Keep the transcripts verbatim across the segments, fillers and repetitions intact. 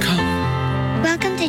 come. Welcome to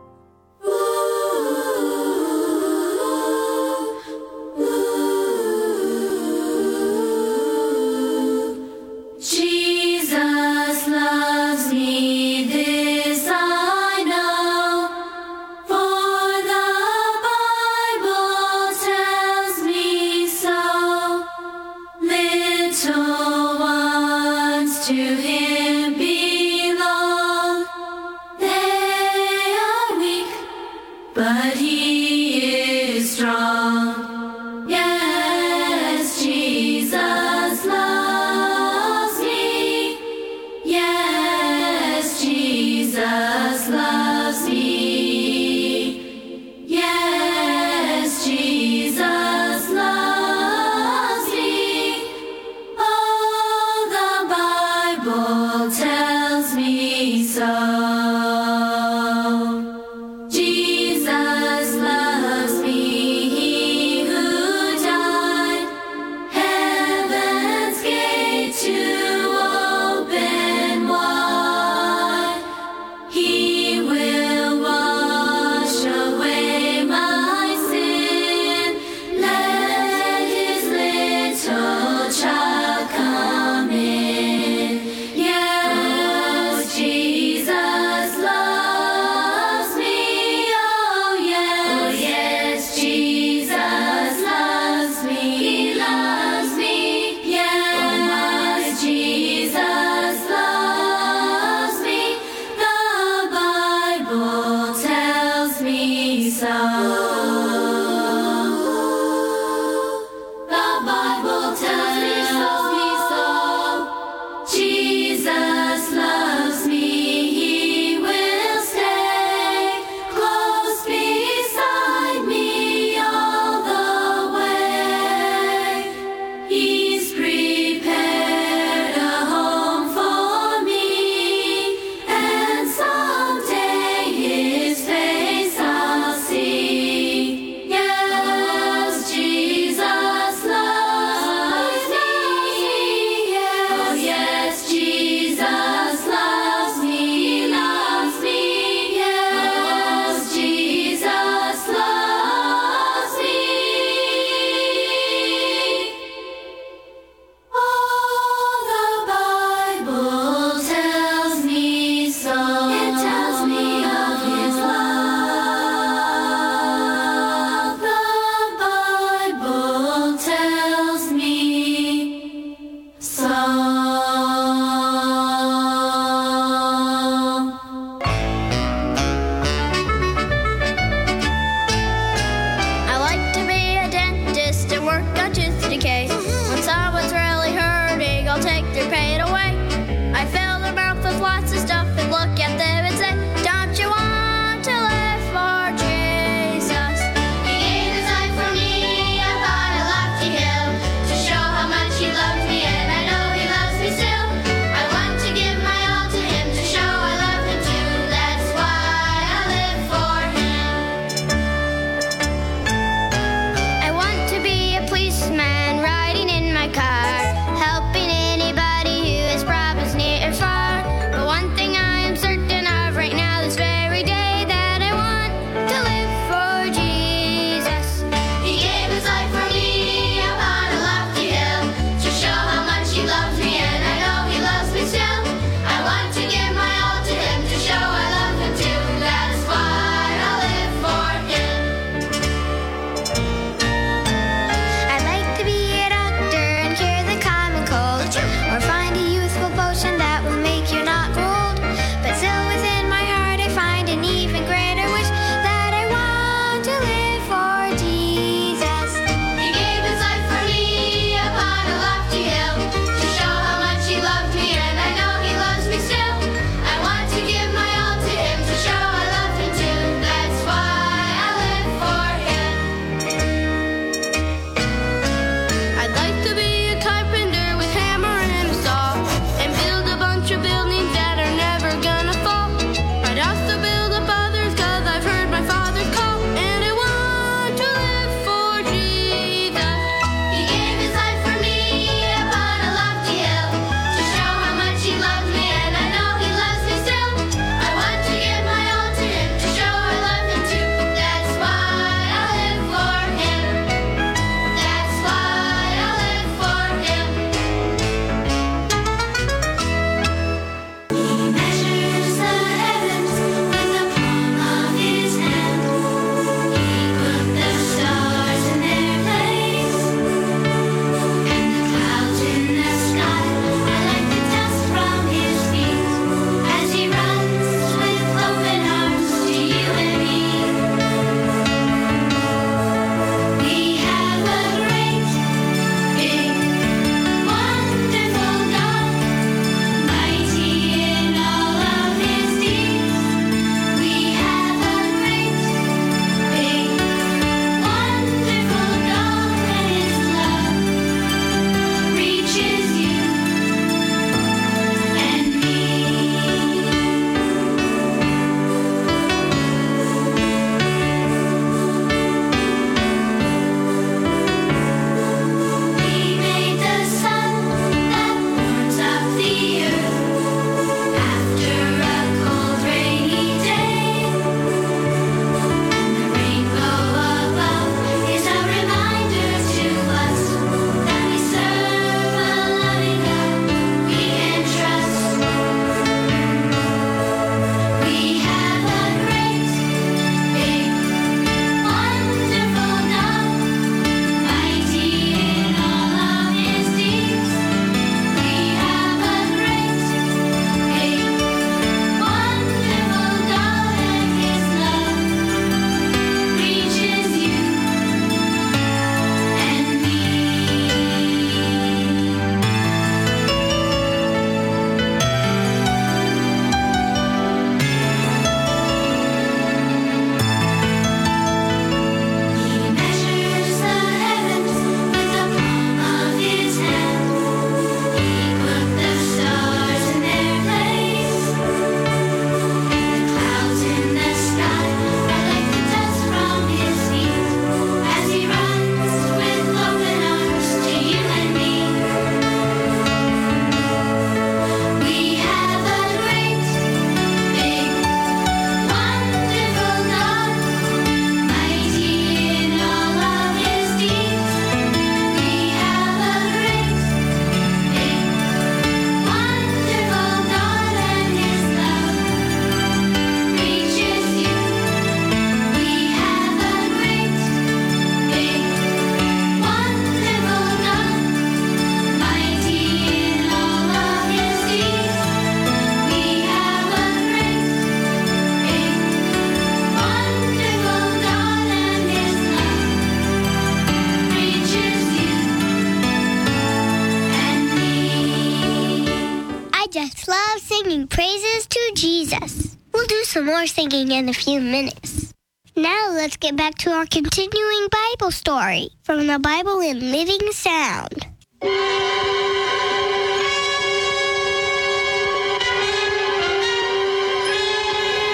singing praises to Jesus. We'll do some more singing in a few minutes. Now let's get back to our continuing Bible story from the Bible in Living Sound.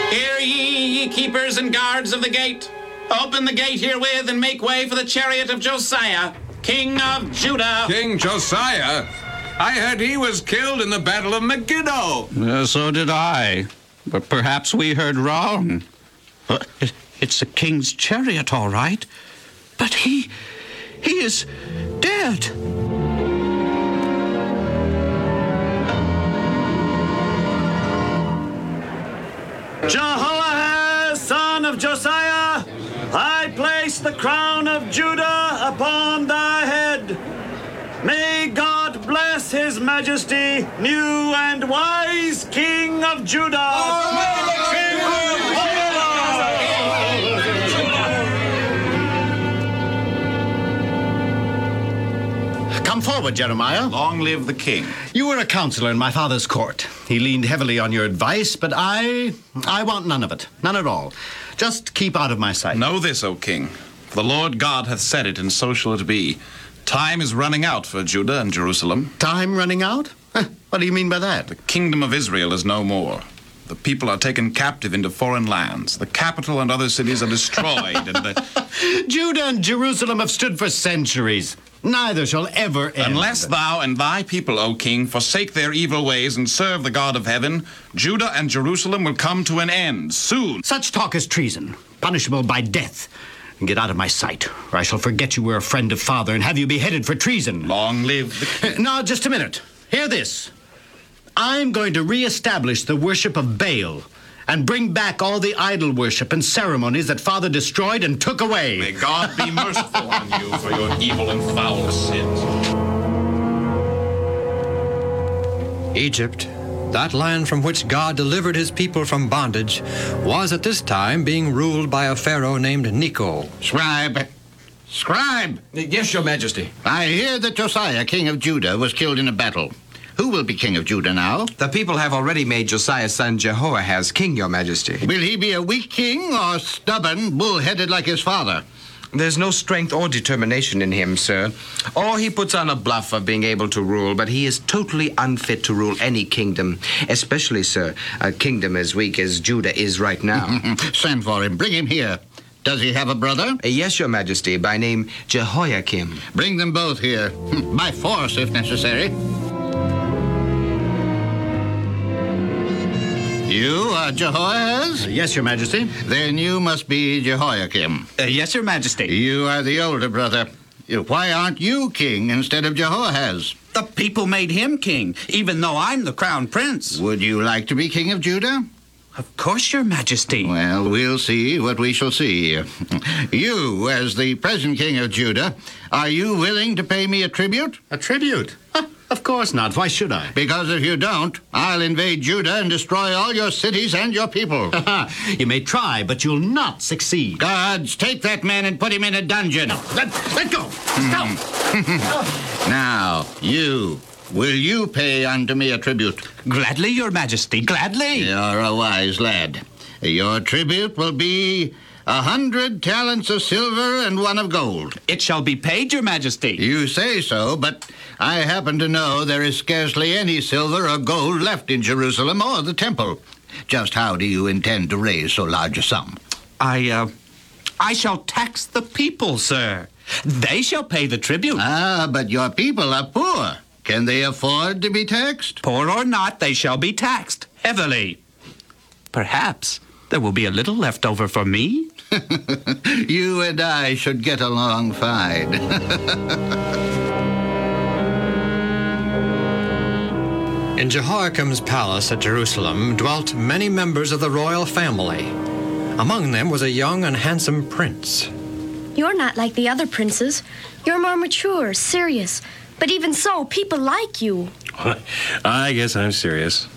Hear ye, ye keepers and guards of the gate. Open the gate herewith and make way for the chariot of Josiah, king of Judah. King Josiah? I heard he was killed in the battle of Megiddo. Uh, so did I. But perhaps we heard wrong. Uh, it, it's the king's chariot, all right. But he... he is dead. Jehoahaz, son of Josiah, I place the crown of Judah upon thy head. May God bless his majesty, new and wise king of Judah. Oh, king of Judah. Come forward, Jeremiah. Long live the king. You were a counselor in my father's court. He leaned heavily on your advice, but I... I want none of it. None at all. Just keep out of my sight. Know this, O king. The Lord God hath said it, and so shall it be. Time is running out for Judah and Jerusalem. Time running out? What do you mean by that? The kingdom of Israel is no more. The people are taken captive into foreign lands. The capital and other cities are destroyed. and the... Judah and Jerusalem have stood for centuries. Neither shall ever end. Unless thou and thy people, O king, forsake their evil ways and serve the God of heaven, Judah and Jerusalem will come to an end soon. Such talk is treason, punishable by death. Get out of my sight, or I shall forget you were a friend of father and have you beheaded for treason. Long live the king. Now, just a minute. Hear this. I'm going to reestablish the worship of Baal and bring back all the idol worship and ceremonies that Father destroyed and took away. May God be merciful on you for your evil and foul sins. Egypt, that land from which God delivered his people from bondage, was at this time being ruled by a pharaoh named Neco. Scribe! Scribe! Yes, Your Majesty. I hear that Josiah, king of Judah, was killed in a battle. Who will be king of Judah now? The people have already made Josiah's son Jehoahaz king, Your Majesty. Will he be a weak king or stubborn, bull-headed like his father? There's no strength or determination in him, sir. Or he puts on a bluff of being able to rule, but he is totally unfit to rule any kingdom. Especially, sir, a kingdom as weak as Judah is right now. Send for him. Bring him here. Does he have a brother? Uh, yes, Your Majesty, by name Jehoiakim. Bring them both here, by force if necessary. You are Jehoahaz? Uh, yes, Your Majesty. Then you must be Jehoiakim. Uh, yes, Your Majesty. You are the older brother. Why aren't you king instead of Jehoahaz? The people made him king, even though I'm the crown prince. Would you like to be king of Judah? Of course, Your Majesty. Well, we'll see what we shall see. You, as the present king of Judah, are you willing to pay me a tribute? A tribute? Huh. Of course not. Why should I? Because if you don't, I'll invade Judah and destroy all your cities and your people. You may try, but you'll not succeed. Guards, take that man and put him in a dungeon. No, let, let go. Stop. Now, you, will you pay unto me a tribute? Gladly, Your Majesty, gladly. You're a wise lad. Your tribute will be... A hundred talents of silver and one of gold. It shall be paid, Your Majesty. You say so, but I happen to know there is scarcely any silver or gold left in Jerusalem or the temple. Just how do you intend to raise so large a sum? I, uh, I shall tax the people, sir. They shall pay the tribute. Ah, but your people are poor. Can they afford to be taxed? Poor or not, they shall be taxed heavily. Perhaps there will be a little left over for me. You and I should get along fine. In Jehoiakim's palace at Jerusalem dwelt many members of the royal family. Among them was a young and handsome prince. You're not like the other princes. You're more mature, serious. But even so, people like you. I guess I'm serious.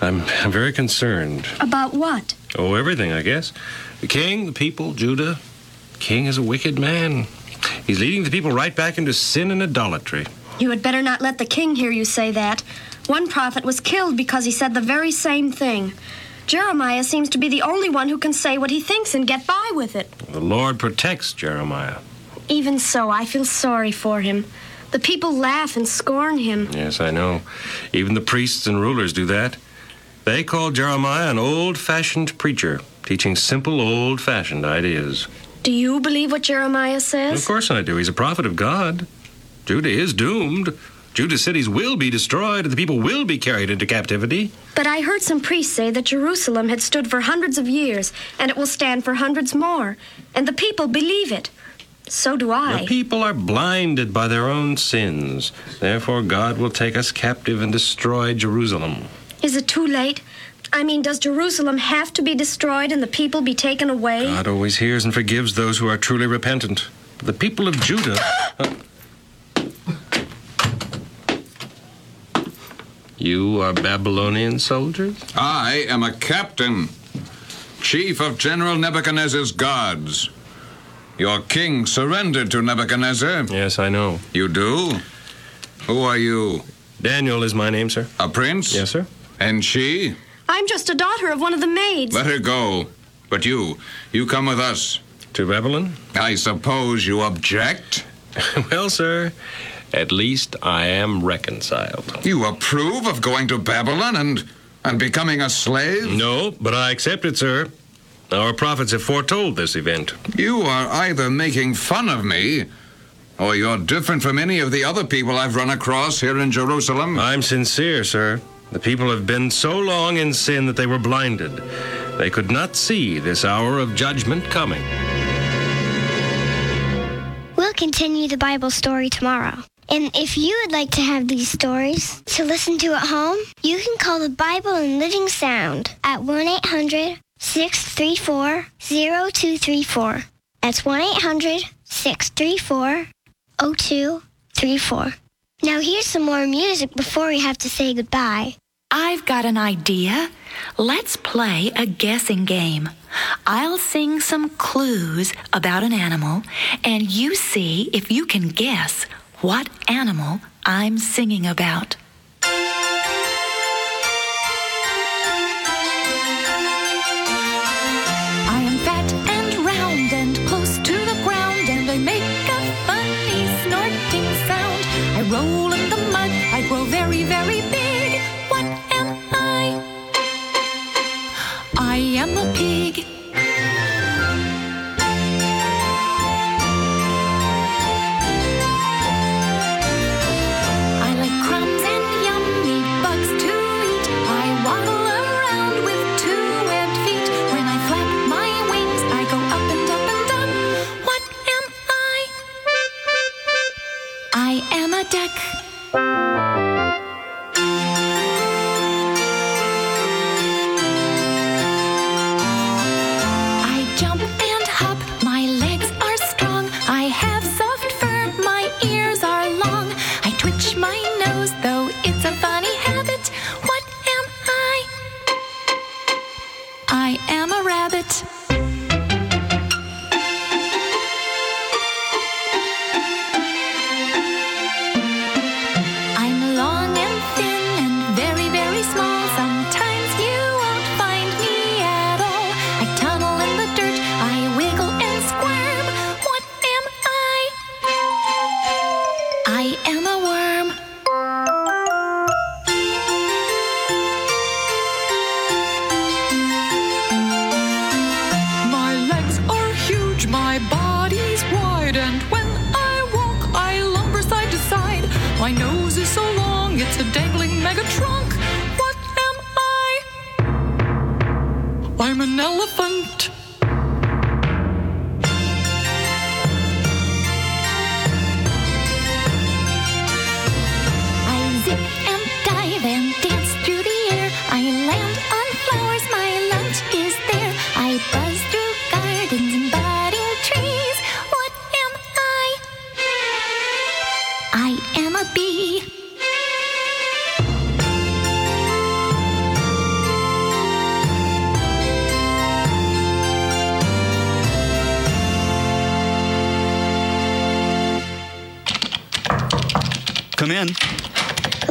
I'm, I'm very concerned. About what? Oh, everything, I guess. The king, the people, Judah. The king is a wicked man. He's leading the people right back into sin and idolatry. You had better not let the king hear you say that. One prophet was killed because he said the very same thing. Jeremiah seems to be the only one who can say what he thinks and get by with it. The Lord protects Jeremiah. Even so, I feel sorry for him. The people laugh and scorn him. Yes, I know. Even the priests and rulers do that. They call Jeremiah an old-fashioned preacher, teaching simple, old-fashioned ideas. Do you believe what Jeremiah says? Of course I do. He's a prophet of God. Judah is doomed. Judah's cities will be destroyed, and the people will be carried into captivity. But I heard some priests say that Jerusalem had stood for hundreds of years, and it will stand for hundreds more. And the people believe it. So do I. The people are blinded by their own sins. Therefore, God will take us captive and destroy Jerusalem. Is it too late? I mean, does Jerusalem have to be destroyed and the people be taken away? God always hears and forgives those who are truly repentant. The people of Judah... uh, You are Babylonian soldiers? I am a captain, chief of General Nebuchadnezzar's guards. Your king surrendered to Nebuchadnezzar. Yes, I know. You do? Who are you? Daniel is my name, sir. A prince? Yes, sir. And she? I'm just a daughter of one of the maids. Let her go. But you, you come with us. To Babylon? I suppose you object? Well, sir... At least I am reconciled. You approve of going to Babylon and and becoming a slave? No, but I accept it, sir. Our prophets have foretold this event. You are either making fun of me, or you're different from any of the other people I've run across here in Jerusalem. I'm sincere, sir. The people have been so long in sin that they were blinded. They could not see this hour of judgment coming. We'll continue the Bible story tomorrow. And if you would like to have these stories to listen to at home, you can call the Bible in Living Sound at one eight hundred, six three four, zero two three four. That's one eight hundred, six three four, zero two three four. Now here's some more music before we have to say goodbye. I've got an idea. Let's play a guessing game. I'll sing some clues about an animal, and you see if you can guess what animal I'm singing about. I am fat and round and close to the ground, and I make a funny snorting sound. I roll in the mud, I grow very, very big. What am I? I am a pig.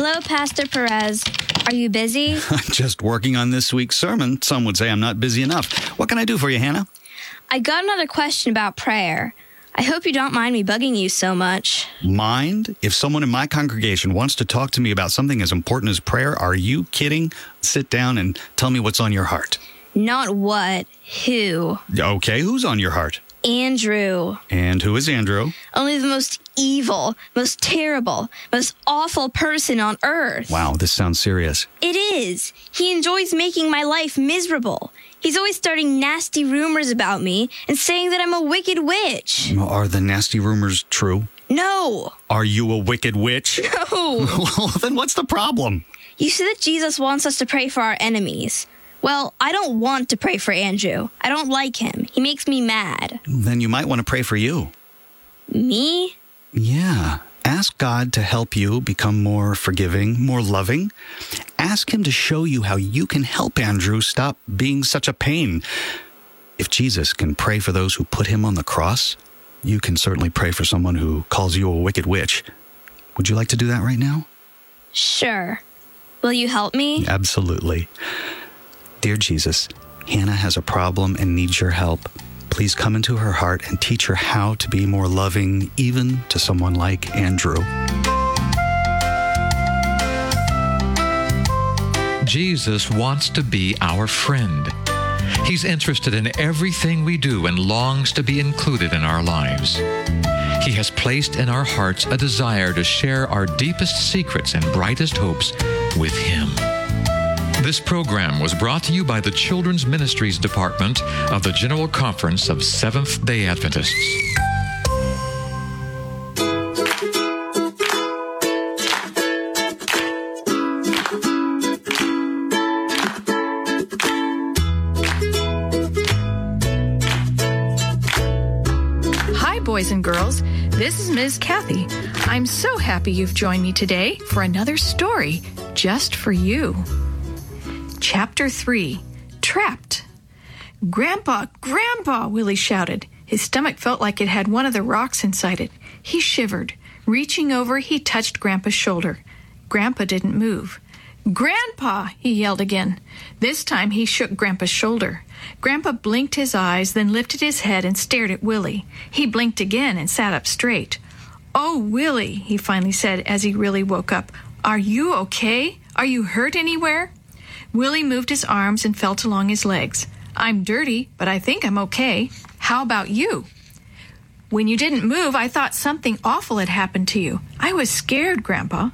Hello, Pastor Perez. Are you busy? I'm just working on this week's sermon. Some would say I'm not busy enough. What can I do for you, Hannah? I got another question about prayer. I hope you don't mind me bugging you so much. Mind? If someone in my congregation wants to talk to me about something as important as prayer, are you kidding? Sit down and tell me what's on your heart. Not what, who. Okay, who's on your heart? Andrew. And who is Andrew? Only the most evil, most terrible, most awful person on earth. Wow, this sounds serious. It is. He enjoys making my life miserable. He's always starting nasty rumors about me and saying that I'm a wicked witch. Are the nasty rumors true? No. Are you a wicked witch? No. Well, then what's the problem? You see that Jesus wants us to pray for our enemies. Well, I don't want to pray for Andrew. I don't like him. He makes me mad. Then you might want to pray for you. Me? Yeah. Ask God to help you become more forgiving, more loving. Ask him to show you how you can help Andrew stop being such a pain. If Jesus can pray for those who put him on the cross, you can certainly pray for someone who calls you a wicked witch. Would you like to do that right now? Sure. Will you help me? Absolutely. Dear Jesus, Hannah has a problem and needs your help. Please come into her heart and teach her how to be more loving, even to someone like Andrew. Jesus wants to be our friend. He's interested in everything we do and longs to be included in our lives. He has placed in our hearts a desire to share our deepest secrets and brightest hopes with him. This program was brought to you by the Children's Ministries Department of the General Conference of Seventh-day Adventists. Hi, boys and girls. This is Miz Kathy. I'm so happy you've joined me today for another story just for you. Chapter three, Trapped. Grandpa, Grandpa, Willie shouted. His stomach felt like it had one of the rocks inside it. He shivered. Reaching over, he touched Grandpa's shoulder. Grandpa didn't move. Grandpa, he yelled again. This time he shook Grandpa's shoulder. Grandpa blinked his eyes, then lifted his head and stared at Willie. He blinked again and sat up straight. Oh, Willie, he finally said as he really woke up. Are you okay? Are you hurt anywhere? Willie moved his arms and felt along his legs. I'm dirty, but I think I'm okay. How about you? When you didn't move, I thought something awful had happened to you. I was scared, Grandpa.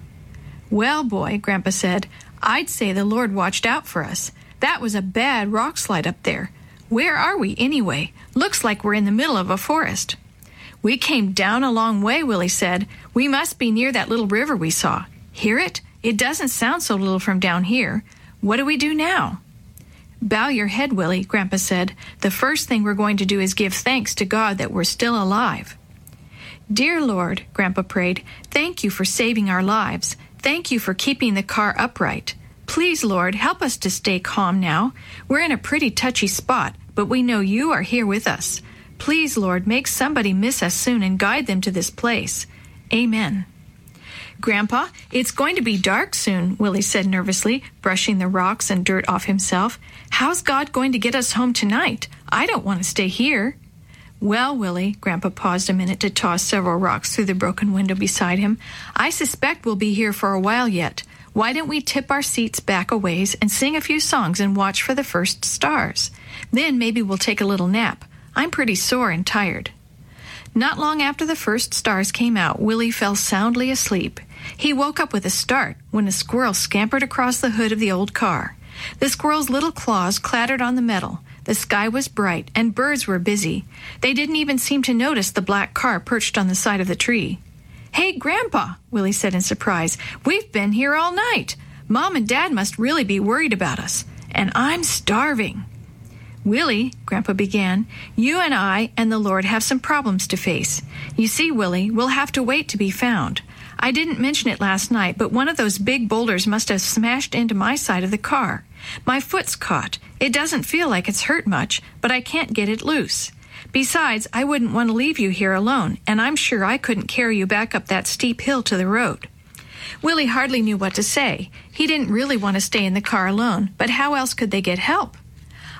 Well, boy, Grandpa said, I'd say the Lord watched out for us. That was a bad rock slide up there. Where are we, anyway? Looks like we're in the middle of a forest. We came down a long way, Willie said. We must be near that little river we saw. Hear it? It doesn't sound so little from down here. What do we do now? Bow your head, Willie, Grandpa said. The first thing we're going to do is give thanks to God that we're still alive. Dear Lord, Grandpa prayed, thank you for saving our lives. Thank you for keeping the car upright. Please, Lord, help us to stay calm now. We're in a pretty touchy spot, but we know you are here with us. Please, Lord, make somebody miss us soon and guide them to this place. Amen. Grandpa, it's going to be dark soon, Willie said nervously, brushing the rocks and dirt off himself. How's God going to get us home tonight? I don't want to stay here. Well, Willie, Grandpa paused a minute to toss several rocks through the broken window beside him. I suspect we'll be here for a while yet. Why don't we tip our seats back a ways and sing a few songs and watch for the first stars? Then maybe we'll take a little nap. I'm pretty sore and tired. Not long after the first stars came out, Willie fell soundly asleep. He woke up with a start when a squirrel scampered across the hood of the old car. The squirrel's little claws clattered on the metal. The sky was bright, and birds were busy. They didn't even seem to notice the black car perched on the side of the tree. Hey, Grandpa, Willie said in surprise. We've been here all night. Mom and Dad must really be worried about us. And I'm starving. Willie, Grandpa began, you and I and the Lord have some problems to face. You see, Willie, we'll have to wait to be found. I didn't mention it last night, but one of those big boulders must have smashed into my side of the car. My foot's caught. It doesn't feel like it's hurt much, but I can't get it loose. Besides, I wouldn't want to leave you here alone, and I'm sure I couldn't carry you back up that steep hill to the road. Willie hardly knew what to say. He didn't really want to stay in the car alone, but how else could they get help?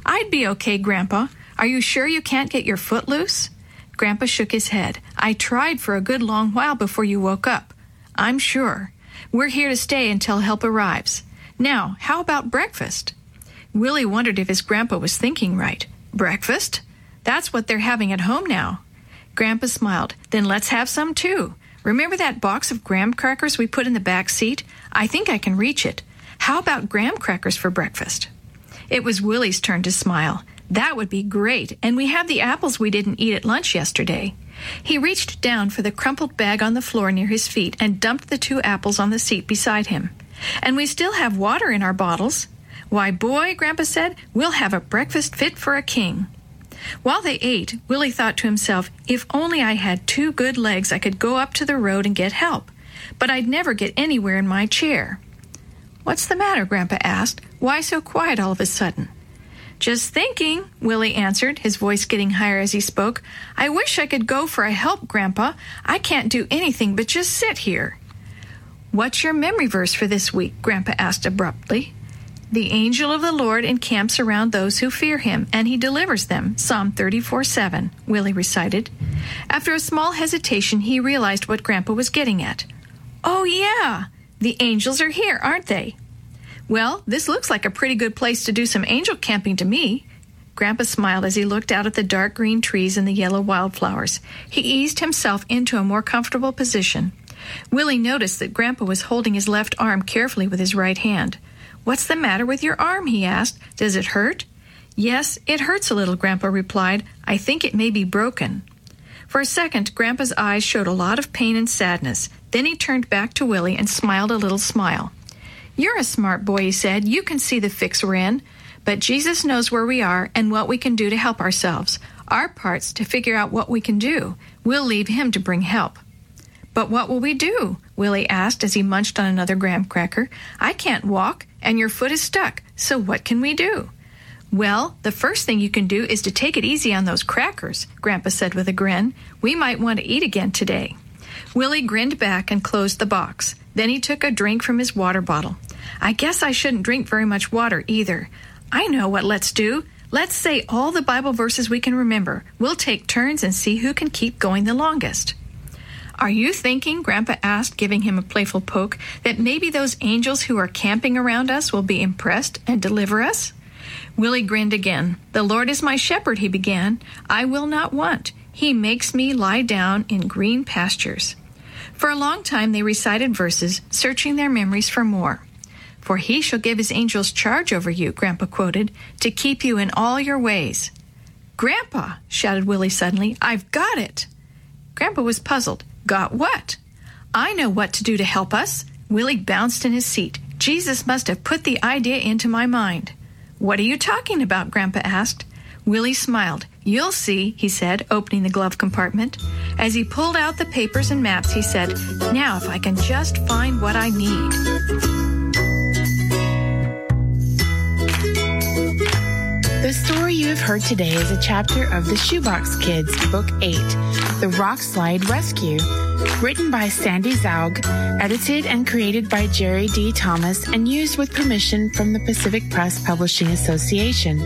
"I'd be okay, Grandpa. Are you sure you can't get your foot loose?" Grandpa shook his head. "I tried for a good long while before you woke up. I'm sure. We're here to stay until help arrives. Now, how about breakfast?" Willie wondered if his grandpa was thinking right. Breakfast? That's what they're having at home now. Grandpa smiled. "Then let's have some, too. Remember that box of graham crackers we put in the back seat? I think I can reach it. How about graham crackers for breakfast?" It was Willie's turn to smile. "That would be great, and we have the apples we didn't eat at lunch yesterday." He reached down for the crumpled bag on the floor near his feet and dumped the two apples on the seat beside him. "And we still have water in our bottles." "Why, boy," Grandpa said, "we'll have a breakfast fit for a king." While they ate, Willie thought to himself, "If only I had two good legs, I could go up to the road and get help. But I'd never get anywhere in my chair." "What's the matter?" Grandpa asked. "Why so quiet all of a sudden?" "Just thinking," Willie answered, his voice getting higher as he spoke. "I wish I could go for a help, Grandpa. I can't do anything but just sit here." "What's your memory verse for this week?" Grandpa asked abruptly. "The angel of the Lord encamps around those who fear him, and he delivers them, Psalm thirty-four seven, Willie recited. After a small hesitation, he realized what Grandpa was getting at. "Oh, yeah, the angels are here, aren't they? Well, this looks like a pretty good place to do some angel camping to me." Grandpa smiled as he looked out at the dark green trees and the yellow wildflowers. He eased himself into a more comfortable position. Willie noticed that Grandpa was holding his left arm carefully with his right hand. "What's the matter with your arm?" he asked. "Does it hurt?" "Yes, it hurts a little," Grandpa replied. "I think it may be broken." For a second, Grandpa's eyes showed a lot of pain and sadness. Then he turned back to Willie and smiled a little smile. "You're a smart boy," he said. "You can see the fix we're in. But Jesus knows where we are and what we can do to help ourselves. Our part's to figure out what we can do. We'll leave him to bring help." "But what will we do?" Willie asked as he munched on another graham cracker. "I can't walk, and your foot is stuck, so what can we do?" "Well, the first thing you can do is to take it easy on those crackers," Grandpa said with a grin. "We might want to eat again today." Willie grinned back and closed the box. Then he took a drink from his water bottle. "I guess I shouldn't drink very much water either. I know what let's do. Let's say all the Bible verses we can remember. We'll take turns and see who can keep going the longest." "Are you thinking," Grandpa asked, giving him a playful poke, "that maybe those angels who are camping around us will be impressed and deliver us?" Willie grinned again. "The Lord is my shepherd," he began. "I will not want. He makes me lie down in green pastures." For a long time they recited verses, searching their memories for more. "For he shall give his angels charge over you," Grandpa quoted, "to keep you in all your ways." "Grandpa," shouted Willie suddenly, "I've got it." Grandpa was puzzled. "Got what?" "I know what to do to help us." Willie bounced in his seat. "Jesus must have put the idea into my mind." "What are you talking about?" Grandpa asked. Willie smiled. "You'll see," he said, opening the glove compartment. As he pulled out the papers and maps, he said, "Now if I can just find what I need." The story you have heard today is a chapter of The Shoebox Kids, Book eight, The Rock Slide Rescue, written by Sandy Zaug, edited and created by Jerry D. Thomas, and used with permission from the Pacific Press Publishing Association.